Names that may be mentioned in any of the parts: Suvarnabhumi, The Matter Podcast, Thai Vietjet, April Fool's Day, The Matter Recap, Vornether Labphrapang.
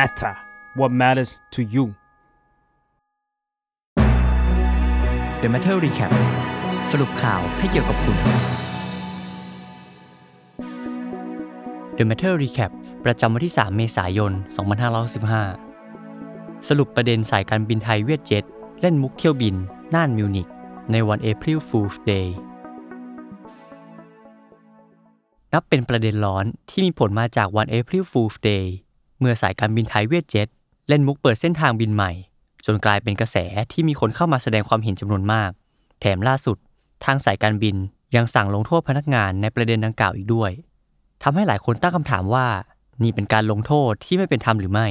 matter what matters to you The Matter Recap สรุปข่าวให้เกี่ยวกับคุณ The Matter Recap ประจำวันที่3 เมษายน 2565 สรุปประเด็นสายการบินไทยเวียดเจ็ตเล่นมุกเที่ยวบินน่านมิวนิกในวัน April Fool's Day นับเป็นประเด็นร้อนที่มีผลมาจากวัน April Fool's Day เมื่อสายการบินไทยเวียดเจ็ตเล่นมุกเปิดเส้นทางบินใหม่จนกลายเป็นกระแสที่มีคนเข้ามาแสดงความเห็นจำนวนมากแถมล่าสุดทางสายการบินยังสั่งลงโทษพนักงานในประเด็นดังกล่าวอีกด้วยทำให้หลายคนตั้งคำถามว่านี่เป็นการลงโทษที่ไม่เป็นธรรมหรือไม่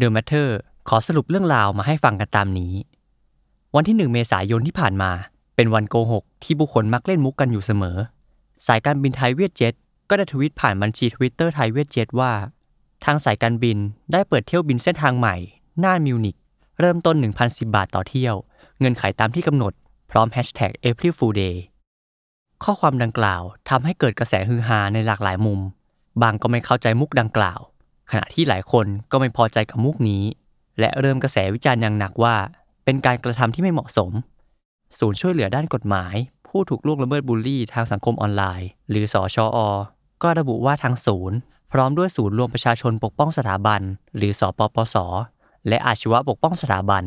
The Matter ขอสรุปเรื่องราวมาให้ฟังกันตามนี้วันที่1 เมษายนที่ผ่านมาเป็นวันโกหกที่บุคคลมักเล่นมุกกันอยู่เสมอสายการบินไทยเวียดเจ็ตก็ได้ทวีตผ่านบัญชี Twitter ไทยเวียดเจ็ตว่าทางสายการบินได้เปิดเที่ยวบินเส้นทางใหม่น่านมิวนิกเริ่มต้น 1,010 บาทต่อเที่ยวเงินขายตามที่กำหนดพร้อม #April Fool Day ข้อความดังกล่าวทำให้เกิดกระแสฮือฮาในหลากหลายมุมบางก็ไม่เข้าใจมุกดังกล่าวขณะที่หลายคนก็ไม่พอใจกับมุกนี้และเริ่มกระแสวิจารณ์อย่างหนักว่าเป็นการกระทำที่ไม่เหมาะสมศูนย์ช่วยเหลือด้านกฎหมายผู้ถูกล่วงละเมิดบูลลี่ทางสังคมออนไลน์หรือสชอ.ก็ระบุว่าทางศูนย์พร้อมด้วยศูนย์รวมประชาชนปกป้องสถาบันหรือสปปส.และอาชีวะปกป้องสถาบัน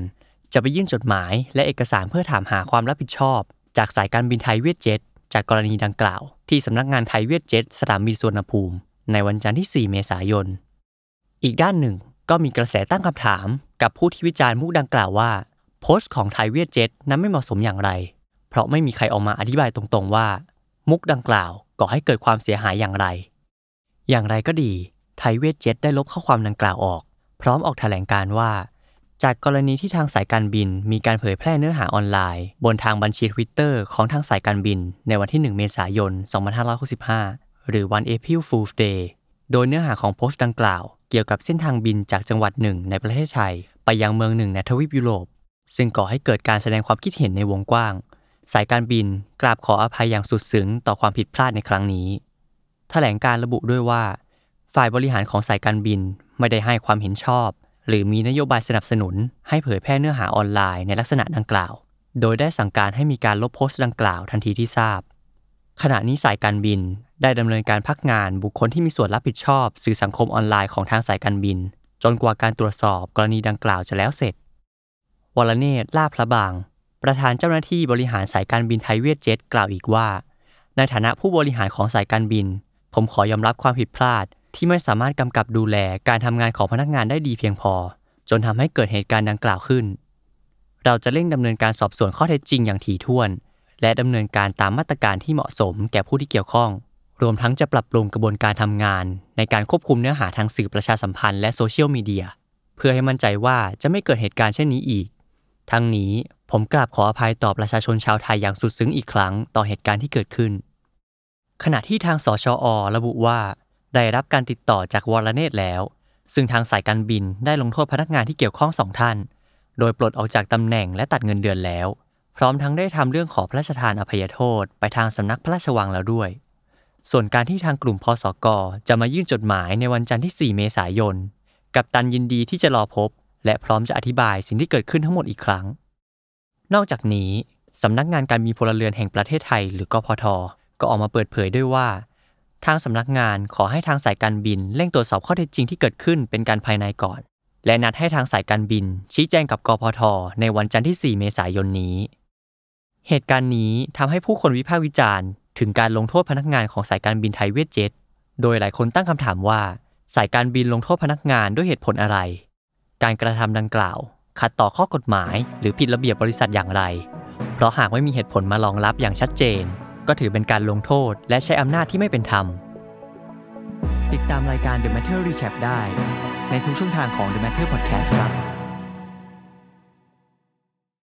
จะไปยื่นจดหมายและเอกสารเพื่อถามหาความรับผิดชอบจากสายการบินไทยเวียดเจ็ตจากกรณีดังกล่าวที่สำนักงานไทยเวียดเจ็ตสนามบินสุวรรณภูมิในวันจันทร์ที่4 เมษายนอีกด้านหนึ่งก็มีกระแสตั้งคำถามกับผู้ที่วิจารณ์มุกดังกล่าวว่าโพสต์ของไทยเวียดเจ็ตนั้นไม่เหมาะสมอย่างไรเพราะไม่มีใครออกมาอธิบายตรงๆว่ามุกดังกล่าวก่อให้เกิดความเสียหายอย่างไรอย่างไรก็ดีไทยเวียดเจ็ตได้ลบข้อความดังกล่าวออกพร้อมออกแถลงการณ์ว่าจากกรณีที่ทางสายการบินมีการเผยแพร่เนื้อหาออนไลน์บนทางบัญชี Twitter ของทางสายการบินในวันที่1 เมษายน 2565 หรือวัน April Fool's Day โดยเนื้อหาของโพสต์ดังกล่าวเกี่ยวกับเส้นทางบินจากจังหวัดหนึ่งในประเทศไทยไปยังเมืองหนึ่งในทวีปยุโรปซึ่งก่อให้เกิดการแสดงความคิดเห็นในวงกว้างสายการบินกราบขออภัยอย่างสุดซึ้งต่อความผิดพลาดในครั้งนี้แถลงการระบุด้วยว่าฝ่ายบริหารของสายการบินไม่ได้ให้ความเห็นชอบหรือมีนโยบายสนับสนุนให้เผยแพร่เนื้อหาออนไลน์ในลักษณะดังกล่าวโดยได้สั่งการให้มีการลบโพสต์ดังกล่าวทันทีที่ทราบขณะนี้สายการบินได้ดำเนินการพักงานบุคคลที่มีส่วนรับผิดชอบสื่อสังคมออนไลน์ของทางสายการบินจนกว่าการตรวจสอบกรณีดังกล่าวจะแล้วเสร็จวรเนตร ลาภพระบางประธานเจ้าหน้าที่บริหารสายการบินไทยเวียดเจ็ตกล่าวอีกว่าในฐานะผู้บริหารของสายการบินผมขอยอมรับความผิดพลาดที่ไม่สามารถกำกับดูแลการทำงานของพนักงานได้ดีเพียงพอจนทำให้เกิดเหตุการณ์ดังกล่าวขึ้นเราจะเร่งดำเนินการสอบสวนข้อเท็จจริงอย่างถี่ถ้วนและดำเนินการตามมาตรการที่เหมาะสมแก่ผู้ที่เกี่ยวข้องรวมทั้งจะปรับปรุงกระบวนการทำงานในการควบคุมเนื้อหาทางสื่อประชาสัมพันธ์และโซเชียลมีเดียเพื่อให้มั่นใจว่าจะไม่เกิดเหตุการณ์เช่นนี้อีกทั้งนี้ผมกราบขออภัยต่อประชาชนชาวไทยอย่างสุดซึ้งอีกครั้งต่อเหตุการณ์ที่เกิดขึ้นขณะที่ทางสชอ.ระบุว่าได้รับการติดต่อจากวรเนตรแล้วซึ่งทางสายการบินได้ลงโทษพนักงานที่เกี่ยวข้อง2ท่านโดยปลดออกจากตำแหน่งและตัดเงินเดือนแล้วพร้อมทั้งได้ทำเรื่องขอพระราชทานอภัยโทษไปทางสำนักพระราชวังแล้วด้วยส่วนการที่ทางกลุ่มพสก.จะมายื่นจดหมายในวันจันทร์ที่4 เมษายนกัปตันยินดีที่จะรอพบและพร้อมจะอธิบายสิ่งที่เกิดขึ้นทั้งหมดอีกครั้งนอกจากนี้สำนักงานการบินพลเรือนแห่งประเทศไทยหรือกพท.ก็ออกมาเปิดเผยด้วยว่าทางสำนักงานขอให้ทางสายการบินเร่งตรวจสอบข้อเท็จจริงที่เกิดขึ้นเป็นการภายในก่อนและนัดให้ทางสายการบินชี้แจงกับกพท.ในวันจันทร์ที่4 เมษายนนี้เหตุการณ์นี้ทำให้ผู้คนวิพากษ์วิจารณ์ถึงการลงโทษพนักงานของสายการบินไทยเวียดเจ็ตโดยหลายคนตั้งคำถามว่าสายการบินลงโทษพนักงานด้วยเหตุผลอะไรการกระทำดังกล่าวขัดต่อข้อกฎหมายหรือผิดระเบียบบริษัทอย่างไรเพราะหากไม่มีเหตุผลมารองรับอย่างชัดเจนก็ถือเป็นการลงโทษและใช้อำนาจที่ไม่เป็นธรรมติดตามรายการ The Matter Recap ได้ในทุกช่องทางของ The Matter Podcast ครับ